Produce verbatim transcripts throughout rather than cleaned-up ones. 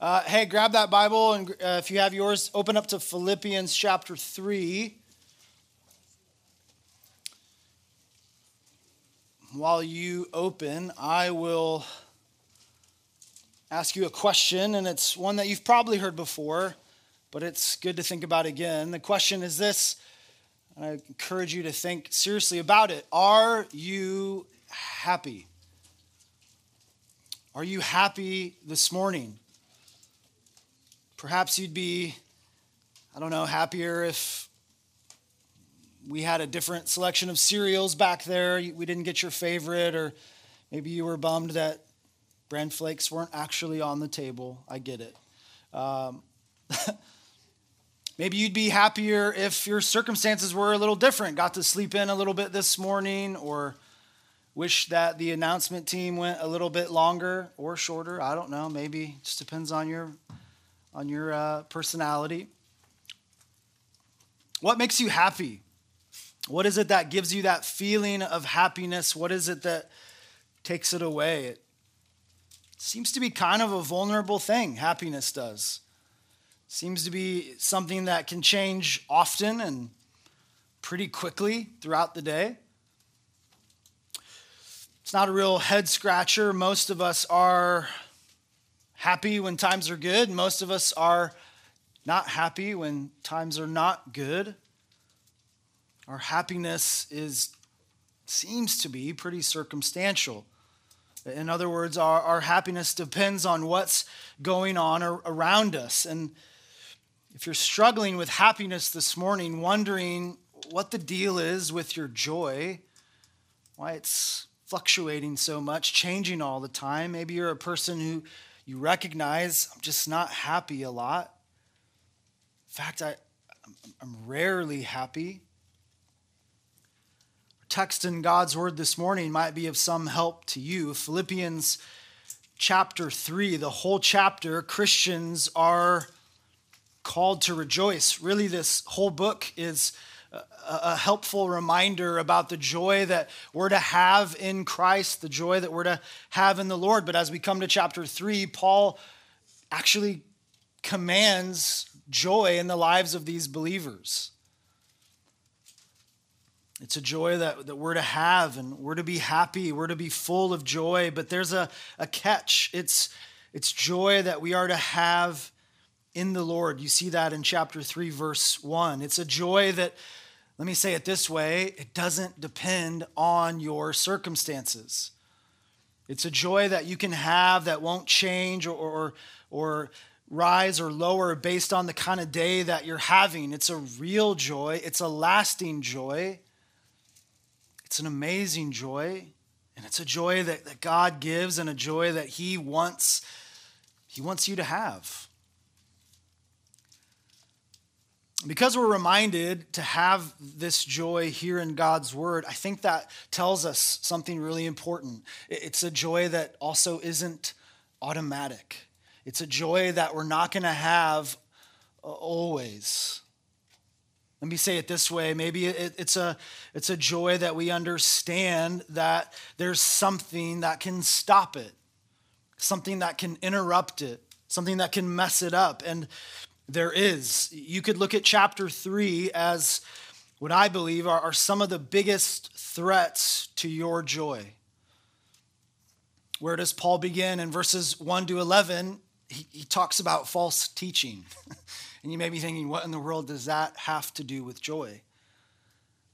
Uh, hey, grab that Bible, and uh, if you have yours, open up to Philippians chapter three. While you open, I will ask you a question, and it's one that you've probably heard before, but it's good to think about again. The question is this, and I encourage you to think seriously about it. Are you happy? Are you happy this morning? Perhaps you'd be, I don't know, happier if we had a different selection of cereals back there. We didn't get your favorite, or maybe you were bummed that bran flakes weren't actually on the table. I get it. Um, maybe you'd be happier if your circumstances were a little different, got to sleep in a little bit this morning, or wish that the announcement team went a little bit longer or shorter. I don't know. Maybe it just depends on your... on your uh, personality. What makes you happy? What is it that gives you that feeling of happiness? What is it that takes it away? It seems to be kind of a vulnerable thing, happiness does. Seems to be something that can change often and pretty quickly throughout the day. It's not a real head scratcher. Most of us are happy when times are good. Most of us are not happy when times are not good. Our happiness is seems to be pretty circumstantial. In other words, our, our happiness depends on what's going on around us. And if you're struggling with happiness this morning, wondering what the deal is with your joy, why it's fluctuating so much, changing all the time, maybe you're a person who you recognize, I'm just not happy a lot. In fact, I, I'm rarely happy. Our text in God's word this morning might be of some help to you. Philippians chapter three, the whole chapter, Christians are called to rejoice. Really, this whole book is a, a helpful reminder about the joy that we're to have in Christ, the joy that we're to have in the Lord. But as we come to chapter three, Paul actually commands joy in the lives of these believers. It's a joy that, that we're to have, and we're to be happy, we're to be full of joy, but there's a, a catch. It's, it's joy that we are to have in the Lord. You see that in chapter three, verse one. It's a joy that, let me say it this way, it doesn't depend on your circumstances. It's a joy that you can have that won't change or, or, or rise or lower based on the kind of day that you're having. It's a real joy. It's a lasting joy. It's an amazing joy. And it's a joy that, that God gives, and a joy that he wants, he wants you to have. Because we're reminded to have this joy here in God's word, I think that tells us something really important. It's a joy that also isn't automatic. It's a joy that we're not going to have always. Let me say it this way. Maybe it's a, it's a joy that we understand that there's something that can stop it, something that can interrupt it, something that can mess it up. And there is. You could look at chapter three as what I believe are, are some of the biggest threats to your joy. Where does Paul begin? In verses one to eleven, he, he talks about false teaching. And you may be thinking, what in the world does that have to do with joy?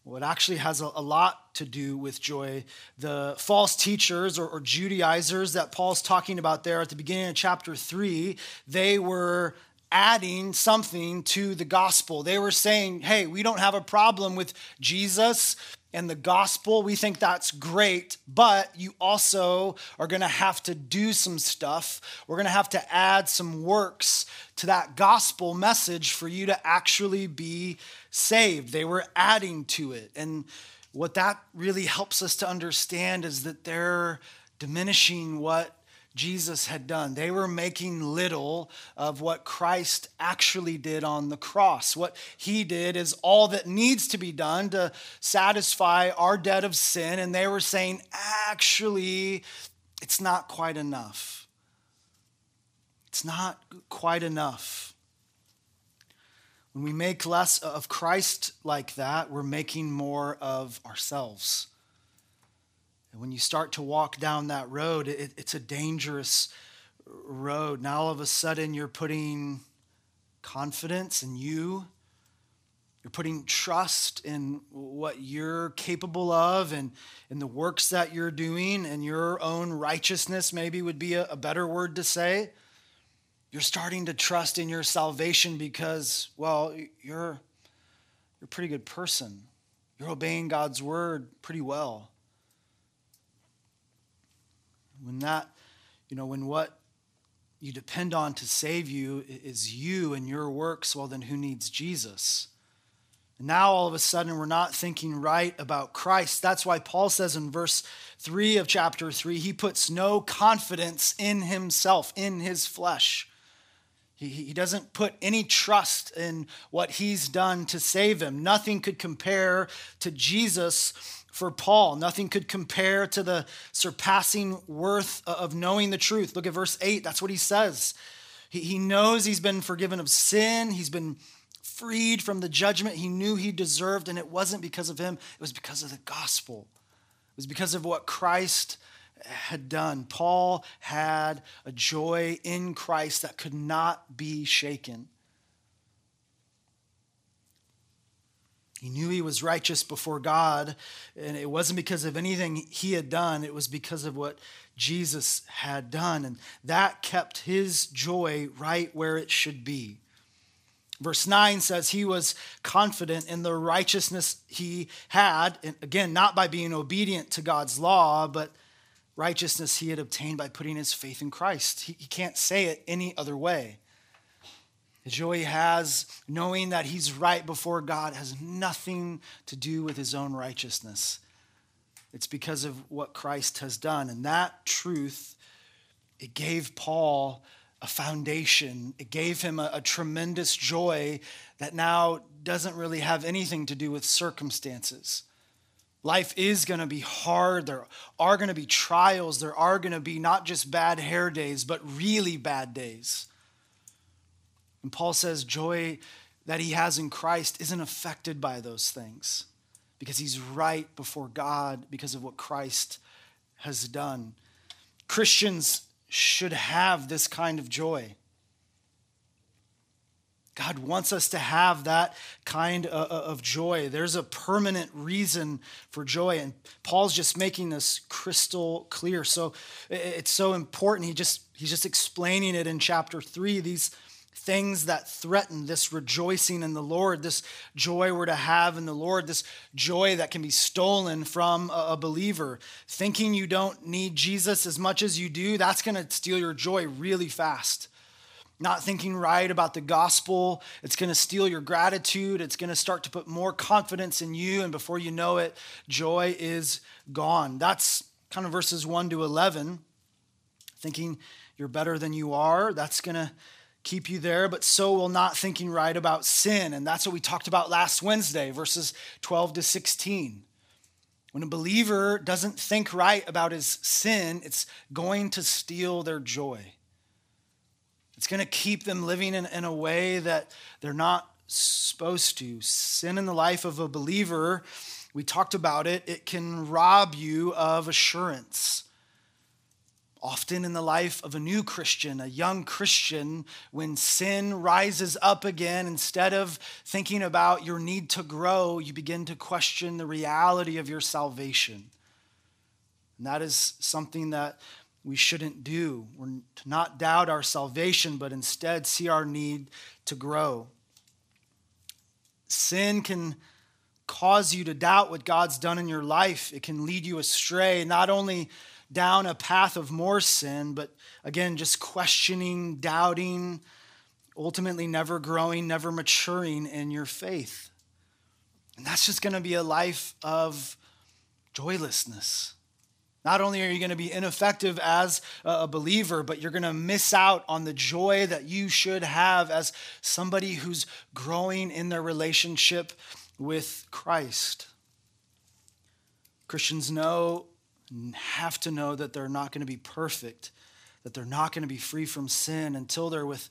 Well, it actually has a, a lot to do with joy. The false teachers or, or Judaizers that Paul's talking about there at the beginning of chapter three, they were adding something to the gospel. They were saying, hey, we don't have a problem with Jesus and the gospel. We think that's great, but you also are going to have to do some stuff. We're going to have to add some works to that gospel message for you to actually be saved. They were adding to it. And what that really helps us to understand is that they're diminishing what Jesus had done. They were making little of what Christ actually did on the cross. What he did is all that needs to be done to satisfy our debt of sin. And they were saying, actually, it's not quite enough. It's not quite enough. When we make less of Christ like that, we're making more of ourselves. And when you start to walk down that road, it, it's a dangerous road. Now all of a sudden you're putting confidence in you. You're putting trust in what you're capable of and in the works that you're doing and your own righteousness, maybe would be a, a better word to say. You're starting to trust in your salvation because, well, you're, you're a pretty good person. You're obeying God's word pretty well. When that, you know, when what you depend on to save you is you and your works, well, then who needs Jesus? Now, all of a sudden, we're not thinking right about Christ. That's why Paul says in verse three of chapter three, he puts no confidence in himself, in his flesh. He, he doesn't put any trust in what he's done to save him. Nothing could compare to Jesus for Paul. Nothing could compare to the surpassing worth of knowing the truth. Look at verse eight. That's what he says. He, he knows he's been forgiven of sin. He's been freed from the judgment he knew he deserved, and it wasn't because of him, it was because of the gospel. It was because of what Christ had done. Paul had a joy in Christ that could not be shaken. He knew he was righteous before God, and it wasn't because of anything he had done, it was because of what Jesus had done, and that kept his joy right where it should be. Verse nine says he was confident in the righteousness he had, and again, not by being obedient to God's law, but righteousness he had obtained by putting his faith in Christ. He, he can't say it any other way. The joy he has, knowing that he's right before God, has nothing to do with his own righteousness. It's because of what Christ has done, and that truth, it gave Paul a foundation. It gave him a, a tremendous joy that now doesn't really have anything to do with circumstances. Life is going to be hard. There are going to be trials. There are going to be not just bad hair days, but really bad days. And Paul says joy that he has in Christ isn't affected by those things because he's right before God because of what Christ has done. Christians should have this kind of joy. God wants us to have that kind of joy. There's a permanent reason for joy, and Paul's just making this crystal clear. So it's so important. He just he's just explaining it in chapter three. These things that threaten this rejoicing in the Lord, this joy we're to have in the Lord, this joy that can be stolen from a believer. Thinking you don't need Jesus as much as you do, that's going to steal your joy really fast. Not thinking right about the gospel, it's going to steal your gratitude. It's going to start to put more confidence in you. And before you know it, joy is gone. That's kind of verses one to eleven. Thinking you're better than you are, that's going to keep you there, but so will not thinking right about sin. And that's what we talked about last Wednesday, verses twelve to sixteen. When a believer doesn't think right about his sin, it's going to steal their joy. It's going to keep them living in, in a way that they're not supposed to. Sin in the life of a believer, we talked about it, it can rob you of assurance. Often in the life of a new Christian, a young Christian, when sin rises up again, instead of thinking about your need to grow, you begin to question the reality of your salvation. And that is something that we shouldn't do. We're to not doubt our salvation, but instead see our need to grow. Sin can cause you to doubt what God's done in your life. It can lead you astray, not only down a path of more sin, but again, just questioning, doubting, ultimately never growing, never maturing in your faith. And that's just going to be a life of joylessness. Not only are you going to be ineffective as a believer, but you're going to miss out on the joy that you should have as somebody who's growing in their relationship with Christ. Christians know have to know that they're not going to be perfect, that they're not going to be free from sin until they're with,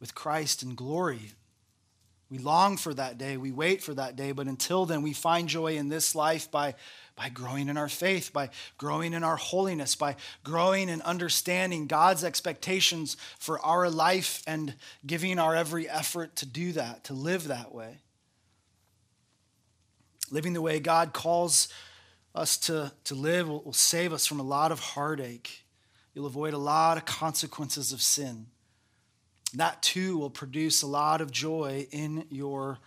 with Christ in glory. We long for that day. We wait for that day. But until then, we find joy in this life by, by growing in our faith, by growing in our holiness, by growing in understanding God's expectations for our life and giving our every effort to do that, to live that way. Living the way God calls us to, to live will, will save us from a lot of heartache. You'll avoid a lot of consequences of sin. That too will produce a lot of joy in your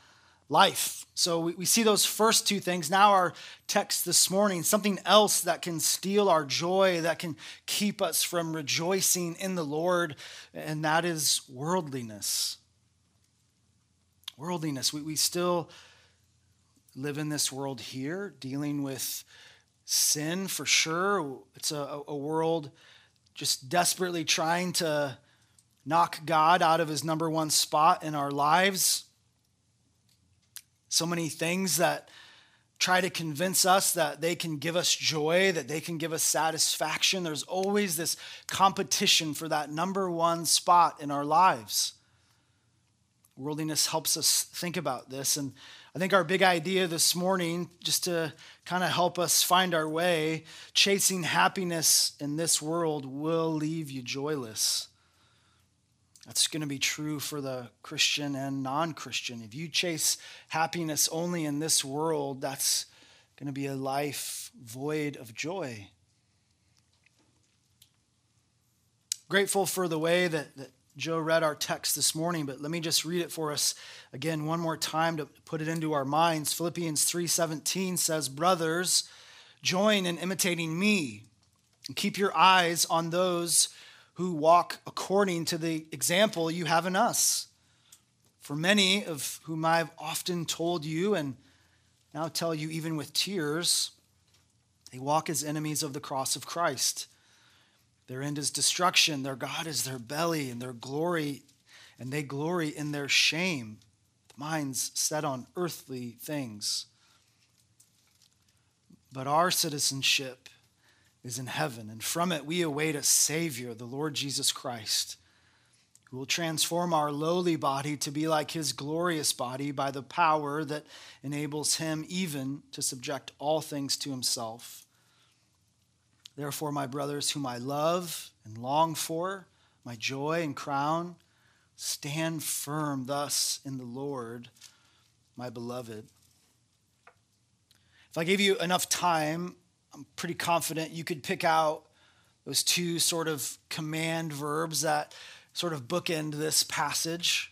life. So we, we see those first two things. Now our text this morning, something else that can steal our joy, that can keep us from rejoicing in the Lord, and that is worldliness. Worldliness. We, we still live in this world here, dealing with sin for sure. It's a, a world just desperately trying to knock God out of his number one spot in our lives. So many things that try to convince us that they can give us joy, that they can give us satisfaction. There's always this competition for that number one spot in our lives. Worldliness helps us think about this. And I think our big idea this morning, just to kind of help us find our way, chasing happiness in this world will leave you joyless. That's going to be true for the Christian and non-Christian. If you chase happiness only in this world, that's going to be a life void of joy. Grateful for the way that, that Joe read our text this morning, but let me just read it for us again one more time to put it into our minds. Philippians three seventeen says, "Brothers, join in imitating me and keep your eyes on those who walk according to the example you have in us. For many of whom I have often told you and now tell you even with tears, they walk as enemies of the cross of Christ. Their end is destruction, their God is their belly and their glory, and they glory in their shame, minds set on earthly things. But our citizenship is in heaven, and from it we await a Savior, the Lord Jesus Christ, who will transform our lowly body to be like his glorious body by the power that enables him even to subject all things to himself. Therefore, my brothers, whom I love and long for, my joy and crown, stand firm thus in the Lord, my beloved." If I gave you enough time, I'm pretty confident you could pick out those two sort of command verbs that sort of bookend this passage.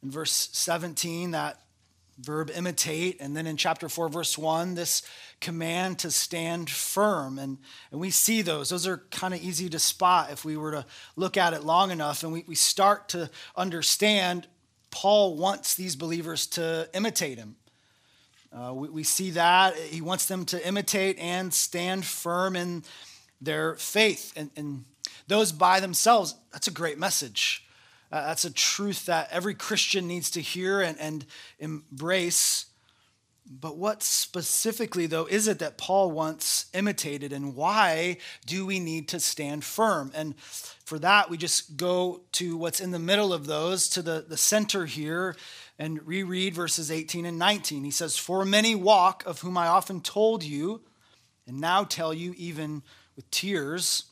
In verse seventeen, that verb imitate, and then in chapter four, verse one, this command to stand firm. And, and we see those. Those are kind of easy to spot if we were to look at it long enough, and we, we start to understand Paul wants these believers to imitate him. Uh, we, we see that. He wants them to imitate and stand firm in their faith. And, and those by themselves, that's a great message. Uh, that's a truth that every Christian needs to hear and, and embrace. But what specifically, though, is it that Paul wants imitated, and why do we need to stand firm? And for that, we just go to what's in the middle of those, to the, the center here, and reread verses eighteen and nineteen. He says, "For many walk, of whom I often told you, and now tell you even with tears,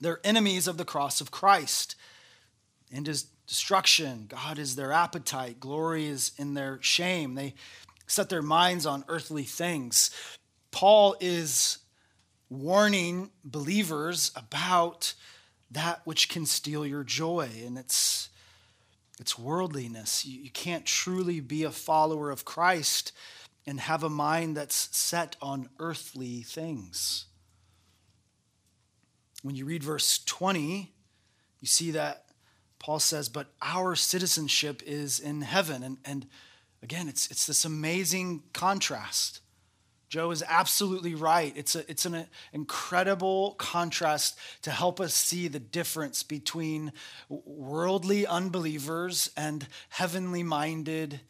they're enemies of the cross of Christ. And his destruction, God is their appetite, glory is in their shame. They set their minds on earthly things." Paul is warning believers about that which can steal your joy, and it's It's worldliness. You can't truly be a follower of Christ and have a mind that's set on earthly things. When you read verse twenty, you see that Paul says, "But our citizenship is in heaven." And, and again, it's it's this amazing contrast. Joe is absolutely right. It's a, it's an incredible contrast to help us see the difference between worldly unbelievers and heavenly-minded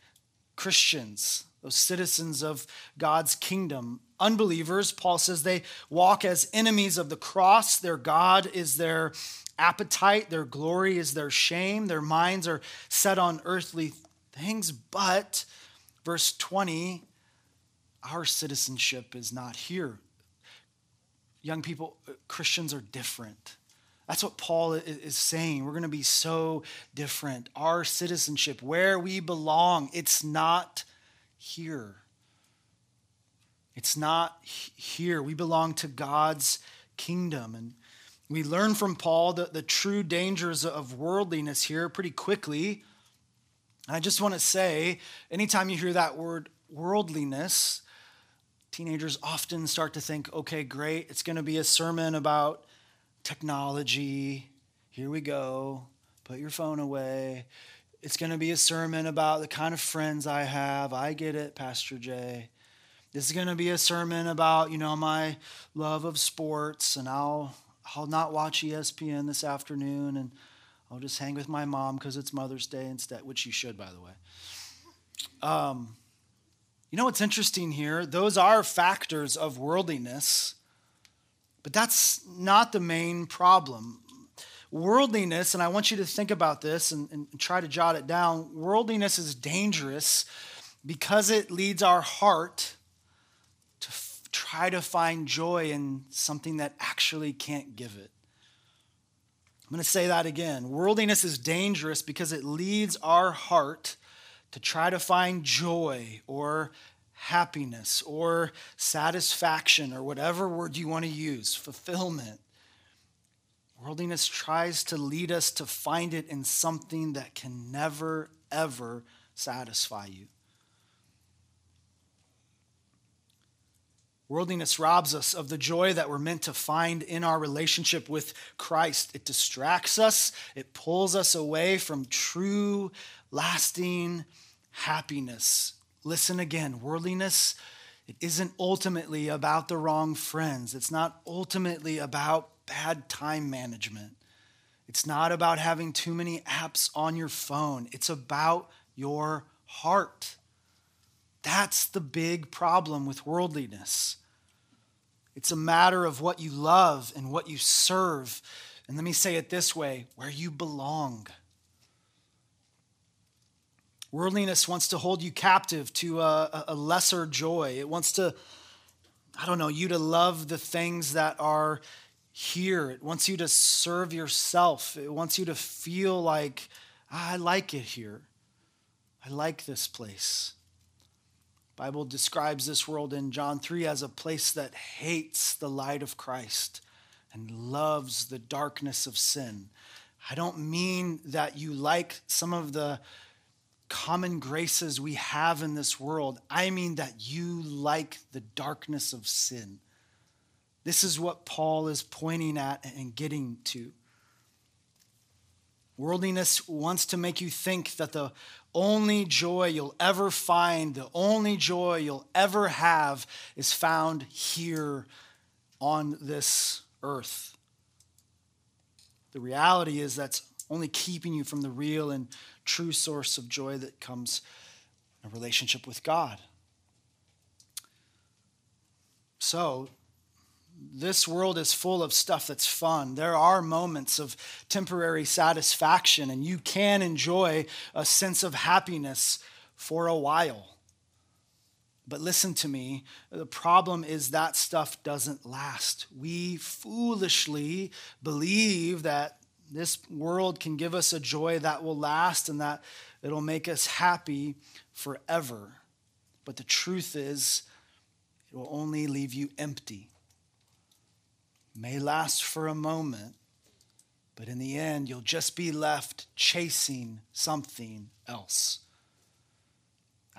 Christians. those citizens of God's kingdom. Unbelievers, Paul says, they walk as enemies of the cross. Their God is their appetite. Their glory is their shame. Their minds are set on earthly things. But, verse twenty, our citizenship is not here. Young people, Christians are different. That's what Paul is saying. We're going to be so different. Our citizenship, where we belong, it's not here. It's not here. We belong to God's kingdom. And we learn from Paul the, the true dangers of worldliness here pretty quickly. And I just want to say, anytime you hear that word worldliness, teenagers often start to think, okay, great, it's going to be a sermon about technology. Here we go. Put your phone away. It's going to be a sermon about the kind of friends I have. I get it, Pastor Jay. This is going to be a sermon about, you know, my love of sports, and I'll I'll not watch E S P N this afternoon, and I'll just hang with my mom because it's Mother's Day instead, which you should, by the way. Um, you know what's interesting here? Those are factors of worldliness, but that's not the main problem. Worldliness, and I want you to think about this and, and try to jot it down, worldliness is dangerous because it leads our heart to f- try to find joy in something that actually can't give it. I'm going to say that again. Worldliness is dangerous because it leads our heart to try to find joy or happiness or satisfaction or whatever word you want to use, fulfillment. Worldliness tries to lead us to find it in something that can never, ever satisfy you. Worldliness robs us of the joy that we're meant to find in our relationship with Christ. It distracts us. It pulls us away from true, lasting happiness. Listen again, worldliness, it isn't ultimately about the wrong friends. It's not ultimately about bad time management. It's not about having too many apps on your phone. It's about your heart. That's the big problem with worldliness. It's a matter of what you love and what you serve. And let me say it this way, where you belong. Worldliness wants to hold you captive to a, a lesser joy. It wants to, I don't know, you to love the things that are here. It wants you to serve yourself. It wants you to feel like, I like it here. I like this place. Bible describes this world in John three as a place that hates the light of Christ and loves the darkness of sin. I don't mean that you like some of the common graces we have in this world. I mean that you like the darkness of sin. This is what Paul is pointing at and getting to. Worldliness wants to make you think that the only joy you'll ever find, the only joy you'll ever have is found here on this earth. The reality is that's only keeping you from the real and true source of joy that comes in a relationship with God. So, this world is full of stuff that's fun. There are moments of temporary satisfaction, and you can enjoy a sense of happiness for a while. But listen to me, the problem is that stuff doesn't last. We foolishly believe that this world can give us a joy that will last and that it'll make us happy forever. But the truth is, it will only leave you empty. May last for a moment, but in the end, you'll just be left chasing something else.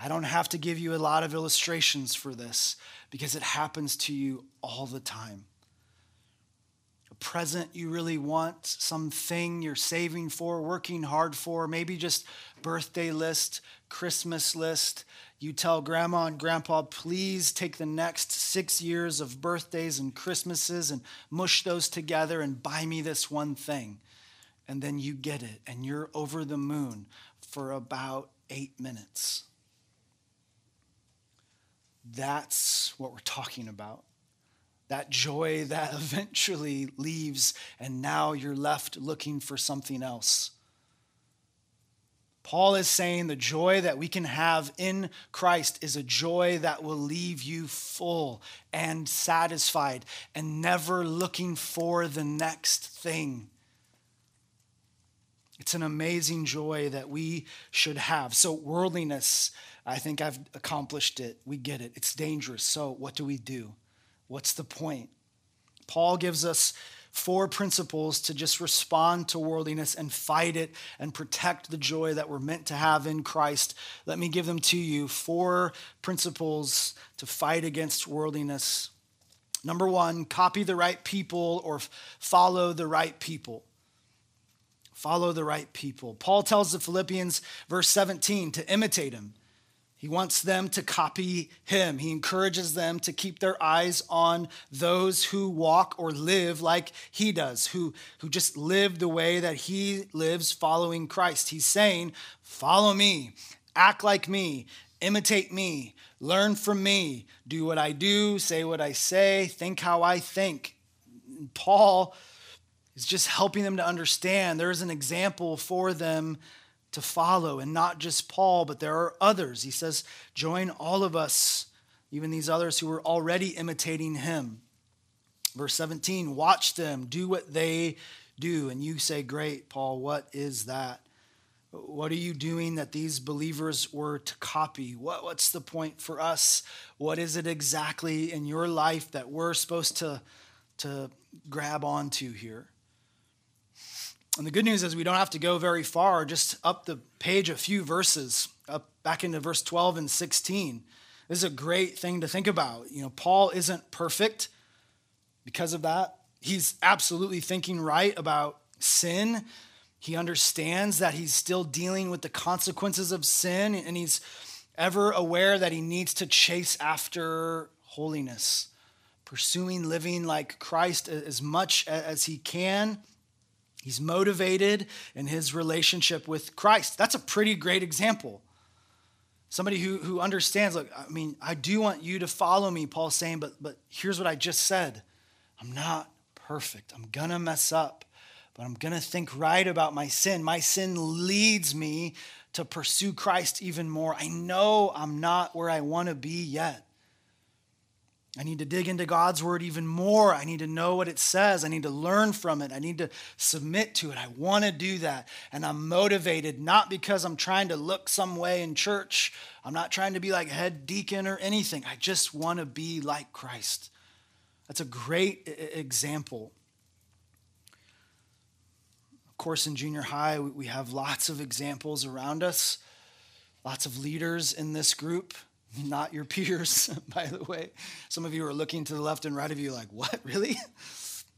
I don't have to give you a lot of illustrations for this because it happens to you all the time. A present you really want, something you're saving for, working hard for, maybe just birthday list, Christmas list. You tell grandma and grandpa, please take the next six years of birthdays and Christmases and mush those together and buy me this one thing. And then you get it, and you're over the moon for about eight minutes. That's what we're talking about. That joy that eventually leaves, and now you're left looking for something else. Paul is saying the joy that we can have in Christ is a joy that will leave you full and satisfied and never looking for the next thing. It's an amazing joy that we should have. So worldliness, I think I've accomplished it. We get it. It's dangerous. So what do we do? What's the point? Paul gives us four principles to just respond to worldliness and fight it and protect the joy that we're meant to have in Christ. Let me give them to you. Four principles to fight against worldliness. Number one, copy the right people or follow the right people. Follow the right people. Paul tells the Philippians, verse seventeen, to imitate him. He wants them to copy him. He encourages them to keep their eyes on those who walk or live like he does, who, who just live the way that he lives following Christ. He's saying, follow me, act like me, imitate me, learn from me, do what I do, say what I say, think how I think. And Paul is just helping them to understand there is an example for them to follow, and not just Paul, but there are others. He says, join all of us, even these others who were already imitating him. Verse seventeen, watch them, do what they do. And you say, great, Paul, what is that? What are you doing that these believers were to copy? What, what's the point for us? What is it exactly in your life that we're supposed to, to grab onto here? And the good news is we don't have to go very far, just up the page a few verses, up back into verse twelve and sixteen. This is a great thing to think about. You know, Paul isn't perfect because of that. He's absolutely thinking right about sin. He understands that he's still dealing with the consequences of sin, and he's ever aware that he needs to chase after holiness, pursuing living like Christ as much as he can. He's motivated in his relationship with Christ. That's a pretty great example. Somebody who, who understands, look, I mean, I do want you to follow me, Paul's saying, but, but here's what I just said. I'm not perfect. I'm going to mess up, but I'm going to think right about my sin. My sin leads me to pursue Christ even more. I know I'm not where I want to be yet. I need to dig into God's word even more. I need to know what it says. I need to learn from it. I need to submit to it. I want to do that. And I'm motivated, not because I'm trying to look some way in church. I'm not trying to be like head deacon or anything. I just want to be like Christ. That's a great example. Of course, in junior high, we have lots of examples around us, lots of leaders in this group. Not your peers, by the way. Some of you are looking to the left and right of you like, what, really?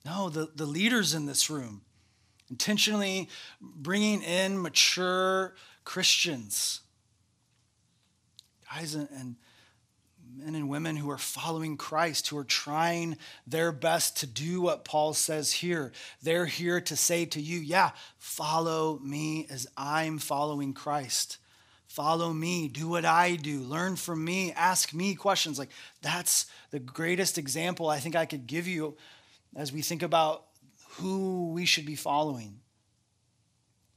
No, the, the leaders in this room, intentionally bringing in mature Christians, guys and, and men and women who are following Christ, who are trying their best to do what Paul says here. They're here to say to you, yeah, follow me as I'm following Christ. Follow me, do what I do, learn from me, ask me questions. Like, that's the greatest example I think I could give you as we think about who we should be following.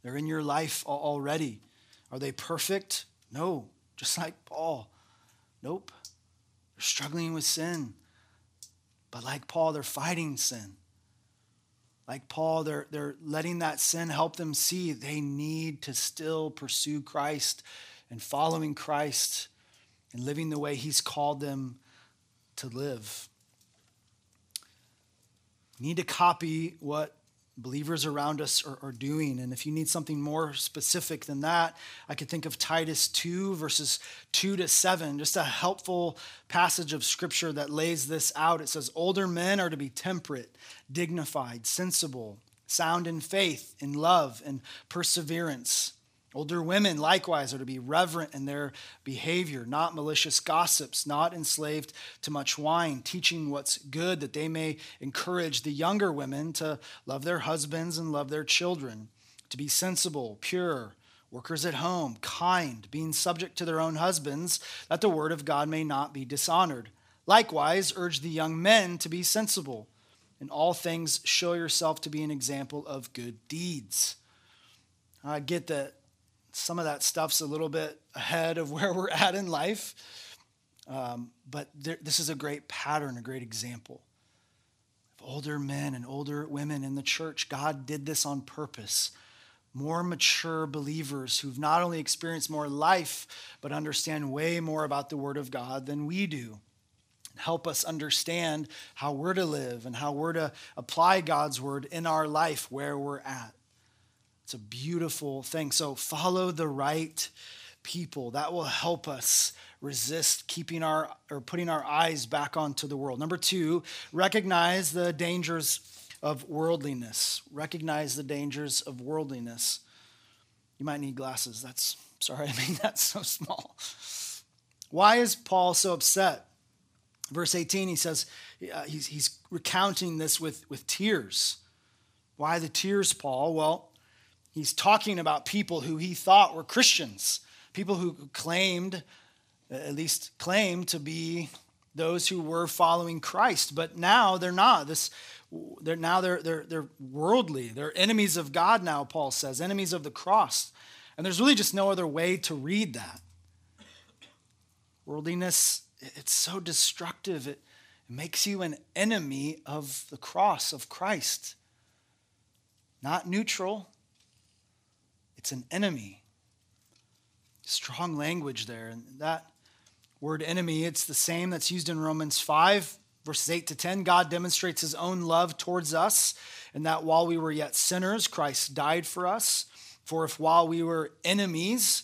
They're in your life already. Are they perfect? No, just like Paul. Nope. They're struggling with sin. But like Paul, they're fighting sin. Like Paul, they're, they're letting that sin help them see they need to still pursue Christ and following Christ and living the way he's called them to live. You need to copy what believers around us are, are doing. And if you need something more specific than that, I could think of Titus two, verses two to seven, just a helpful passage of scripture that lays this out. It says, older men are to be temperate, dignified, sensible, sound in faith, in love, and perseverance. Older women, likewise, are to be reverent in their behavior, not malicious gossips, not enslaved to much wine, teaching what's good, that they may encourage the younger women to love their husbands and love their children, to be sensible, pure, workers at home, kind, being subject to their own husbands, that the word of God may not be dishonored. Likewise, urge the young men to be sensible. In all things, show yourself to be an example of good deeds. I get that some of that stuff's a little bit ahead of where we're at in life, um, but there, this is a great pattern, a great example. Older men and older women in the church, God did this on purpose. More mature believers who've not only experienced more life, but understand way more about the Word of God than we do. Help us understand how we're to live and how we're to apply God's Word in our life where we're at. It's a beautiful thing. So follow the right people. That will help us resist keeping our or putting our eyes back onto the world. Number two, recognize the dangers of worldliness. Recognize the dangers of worldliness. You might need glasses. That's sorry, I mean that's so small. Why is Paul so upset? Verse eighteen, he says uh, he's he's recounting this with with tears. Why the tears, Paul? Well, he's talking about people who he thought were Christians, people who claimed. at least claim to be those who were following Christ, but now they're not. This, they're now they're they're they're worldly. They're enemies of God now, Paul says, enemies of the cross. And there's really just no other way to read that. Worldliness, it's so destructive. It makes you an enemy of the cross of Christ. Not neutral. It's an enemy. Strong language there, and that word enemy, it's the same that's used in Romans five, verses eight to ten. God demonstrates his own love towards us, and that while we were yet sinners, Christ died for us. For if while we were enemies,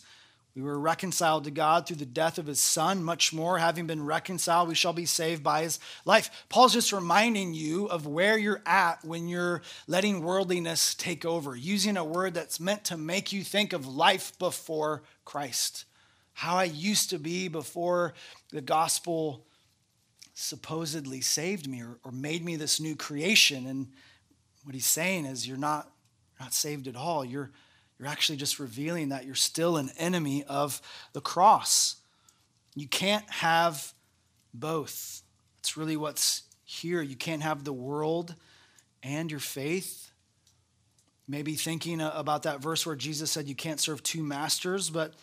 we were reconciled to God through the death of his son, much more, having been reconciled, we shall be saved by his life. Paul's just reminding you of where you're at when you're letting worldliness take over, using a word that's meant to make you think of life before Christ. How I used to be before the gospel supposedly saved me or, or made me this new creation. And what he's saying is you're not, not saved at all. You're You're actually just revealing that you're still an enemy of the cross. You can't have both. That's really what's here. You can't have the world and your faith. Maybe thinking about that verse where Jesus said you can't serve two masters, but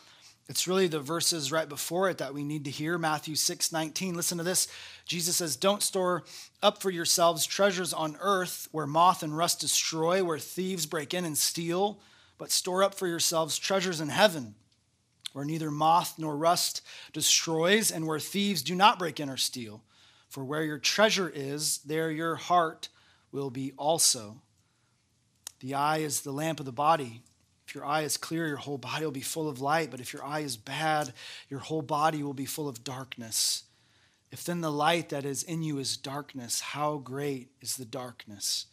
it's really the verses right before it that we need to hear. Matthew six nineteen, listen to this. Jesus says, don't store up for yourselves treasures on earth where moth and rust destroy, where thieves break in and steal, but store up for yourselves treasures in heaven, where neither moth nor rust destroys, and where thieves do not break in or steal. For where your treasure is, there your heart will be also. The eye is the lamp of the body. If your eye is clear, your whole body will be full of light. But if your eye is bad, your whole body will be full of darkness. If then the light that is in you is darkness, how great is the darkness?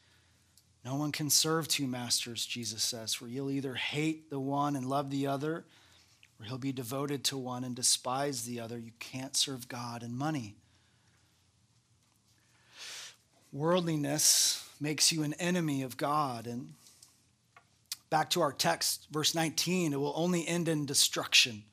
No one can serve two masters, Jesus says, for you'll either hate the one and love the other, or he'll be devoted to one and despise the other. You can't serve God and money. Worldliness makes you an enemy of God. And back to our text, verse nineteen, it will only end in destruction.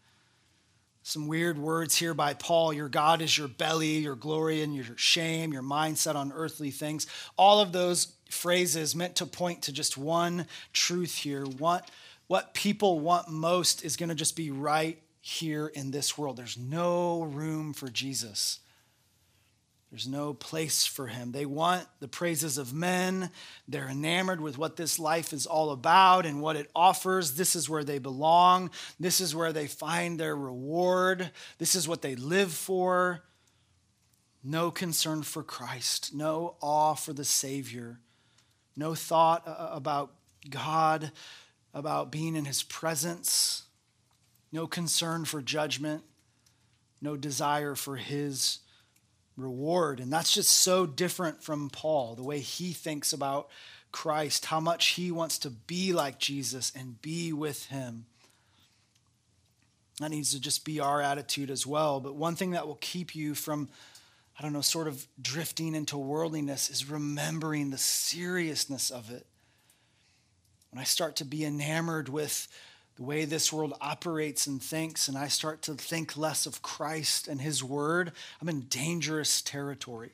Some weird words here by Paul. Your God is your belly, your glory and your shame, your mindset on earthly things. All of those phrases meant to point to just one truth here. What, what people want most is going to just be right here in this world. There's no room for Jesus. There's no place for him. They want the praises of men. They're enamored with what this life is all about and what it offers. This is where they belong. This is where they find their reward. This is what they live for. No concern for Christ. No awe for the Savior. No thought about God, about being in his presence. No concern for judgment. No desire for his reward. And that's just so different from Paul, the way he thinks about Christ, how much he wants to be like Jesus and be with him. That needs to just be our attitude as well. But one thing that will keep you from I don't know, sort of drifting into worldliness is remembering the seriousness of it. When I start to be enamored with the way this world operates and thinks, and I start to think less of Christ and his word, I'm in dangerous territory.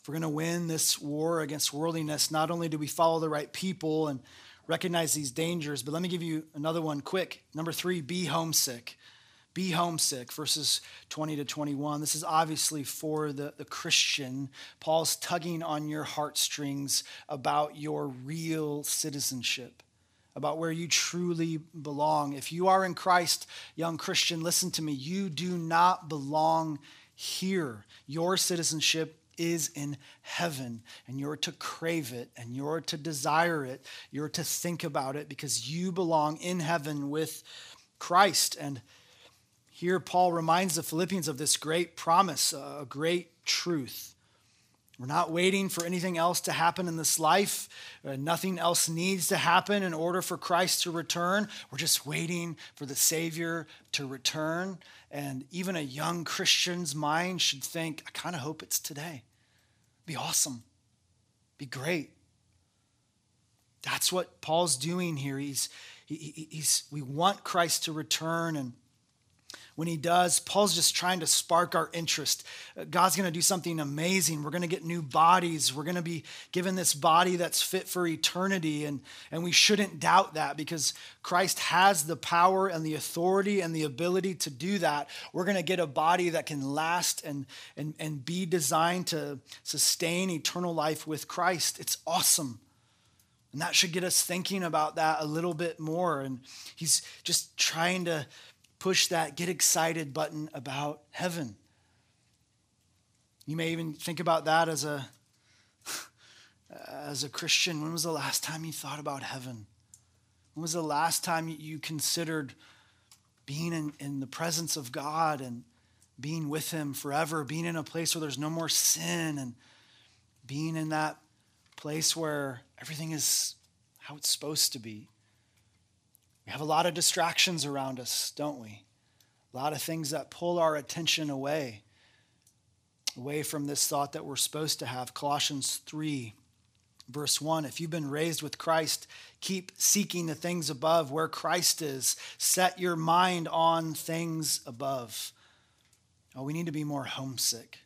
If we're going to win this war against worldliness, not only do we follow the right people and recognize these dangers, but let me give you another one quick. Number three, be homesick. Be homesick, verses twenty to twenty-one. This is obviously for the, the Christian. Paul's tugging on your heartstrings about your real citizenship, about where you truly belong. If you are in Christ, young Christian, listen to me. You do not belong here. Your citizenship is in heaven, and you're to crave it, and you're to desire it. You're to think about it because you belong in heaven with Christ. And here, Paul reminds the Philippians of this great promise, a great truth. We're not waiting for anything else to happen in this life. Nothing else needs to happen in order for Christ to return. We're just waiting for the Savior to return. And even a young Christian's mind should think, I kind of hope it's today. It'd be awesome. It'd be great. That's what Paul's doing here. He's, he, he's, we want Christ to return, and when he does, Paul's just trying to spark our interest. God's going to do something amazing. We're going to get new bodies. We're going to be given this body that's fit for eternity. And, and we shouldn't doubt that because Christ has the power and the authority and the ability to do that. We're going to get a body that can last and, and, and be designed to sustain eternal life with Christ. It's awesome. And that should get us thinking about that a little bit more. And he's just trying to push that get excited button about heaven. You may even think about that as a, as a Christian. When was the last time you thought about heaven? When was the last time you considered being in, in the presence of God and being with him forever, being in a place where there's no more sin and being in that place where everything is how it's supposed to be? We have a lot of distractions around us, don't we? A lot of things that pull our attention away, away from this thought that we're supposed to have. Colossians three, verse one, if you've been raised with Christ, keep seeking the things above where Christ is. Set your mind on things above. Oh, we need to be more homesick.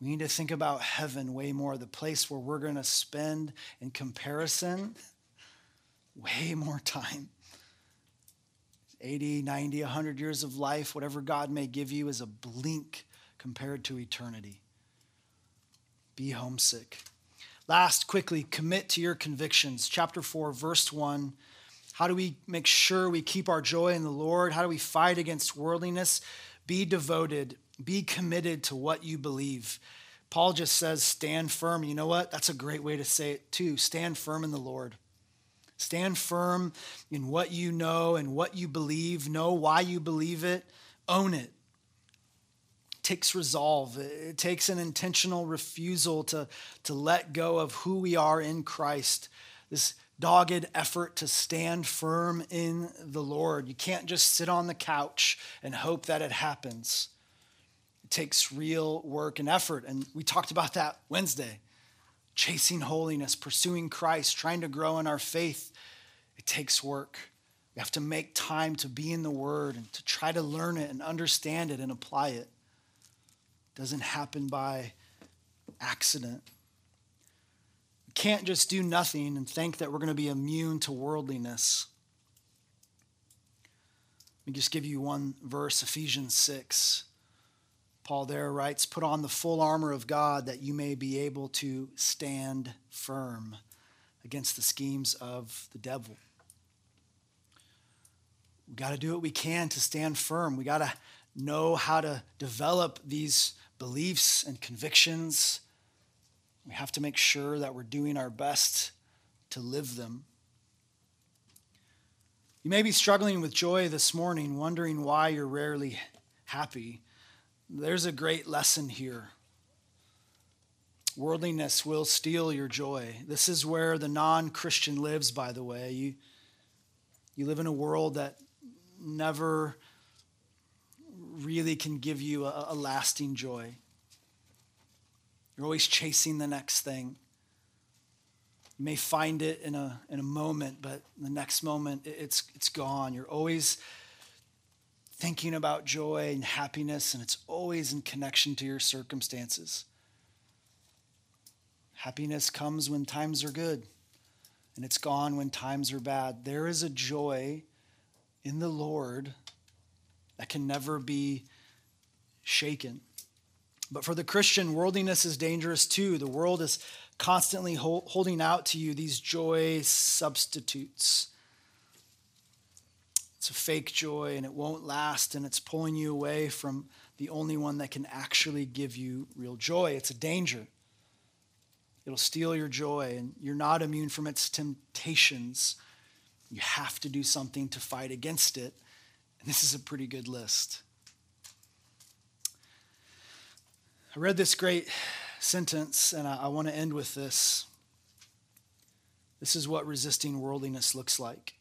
We need to think about heaven way more, the place where we're going to spend in comparison way more time. eighty, ninety, one hundred years of life, whatever God may give you is a blink compared to eternity. Be homesick. Last, quickly, commit to your convictions. Chapter four, verse one. How do we make sure we keep our joy in the Lord? How do we fight against worldliness? Be devoted. Be committed to what you believe. Paul just says, stand firm. You know what? That's a great way to say it too. Stand firm in the Lord. Stand firm in what you know and what you believe. Know why you believe it. Own it. It takes resolve. It takes an intentional refusal to, to let go of who we are in Christ. This dogged effort to stand firm in the Lord. You can't just sit on the couch and hope that it happens. It takes real work and effort. And we talked about that Wednesday. Chasing holiness, pursuing Christ, trying to grow in our faith, it takes work. We have to make time to be in the Word and to try to learn it and understand it and apply it. It doesn't happen by accident. We can't just do nothing and think that we're going to be immune to worldliness. Let me just give you one verse, Ephesians six. Paul there writes, put on the full armor of God that you may be able to stand firm against the schemes of the devil. We got to do what we can to stand firm. We got to know how to develop these beliefs and convictions. We have to make sure that we're doing our best to live them. You may be struggling with joy this morning, wondering why you're rarely happy. There's a great lesson here. Worldliness will steal your joy. This is where the non-Christian lives, by the way. You, you live in a world that never really can give you a, a lasting joy. You're always chasing the next thing. You may find it in a in a moment, but the next moment it's it's gone. You're always thinking about joy and happiness, and it's always in connection to your circumstances. Happiness comes when times are good, and it's gone when times are bad. There is a joy in the Lord that can never be shaken. But for the Christian, worldliness is dangerous too. The world is constantly hold, holding out to you these joy substitutes. It's a fake joy, and it won't last, and it's pulling you away from the only one that can actually give you real joy. It's a danger. It'll steal your joy, and you're not immune from its temptations. You have to do something to fight against it, and this is a pretty good list. I read this great sentence, and I, I want to end with this. This is what resisting worldliness looks like.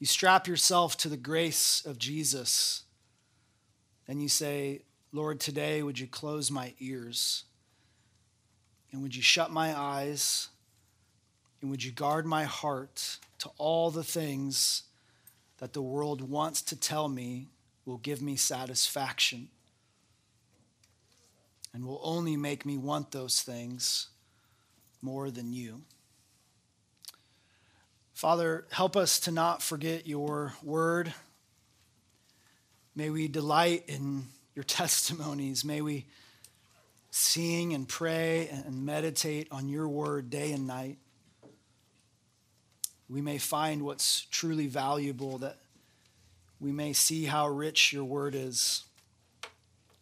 You strap yourself to the grace of Jesus, and you say, Lord, today would you close my ears? And would you shut my eyes? And would you guard my heart to all the things that the world wants to tell me will give me satisfaction and will only make me want those things more than you? Father, help us to not forget your word. May we delight in your testimonies. May we sing and pray and meditate on your word day and night. We may find what's truly valuable, that we may see how rich your word is.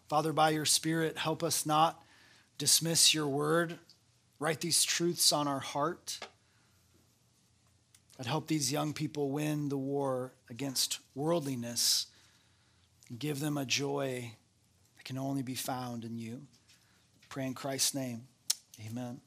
Father, by your Spirit, help us not dismiss your word. Write these truths on our heart. I'd help these young people win the war against worldliness and give them a joy that can only be found in you. Pray in Christ's name. Amen.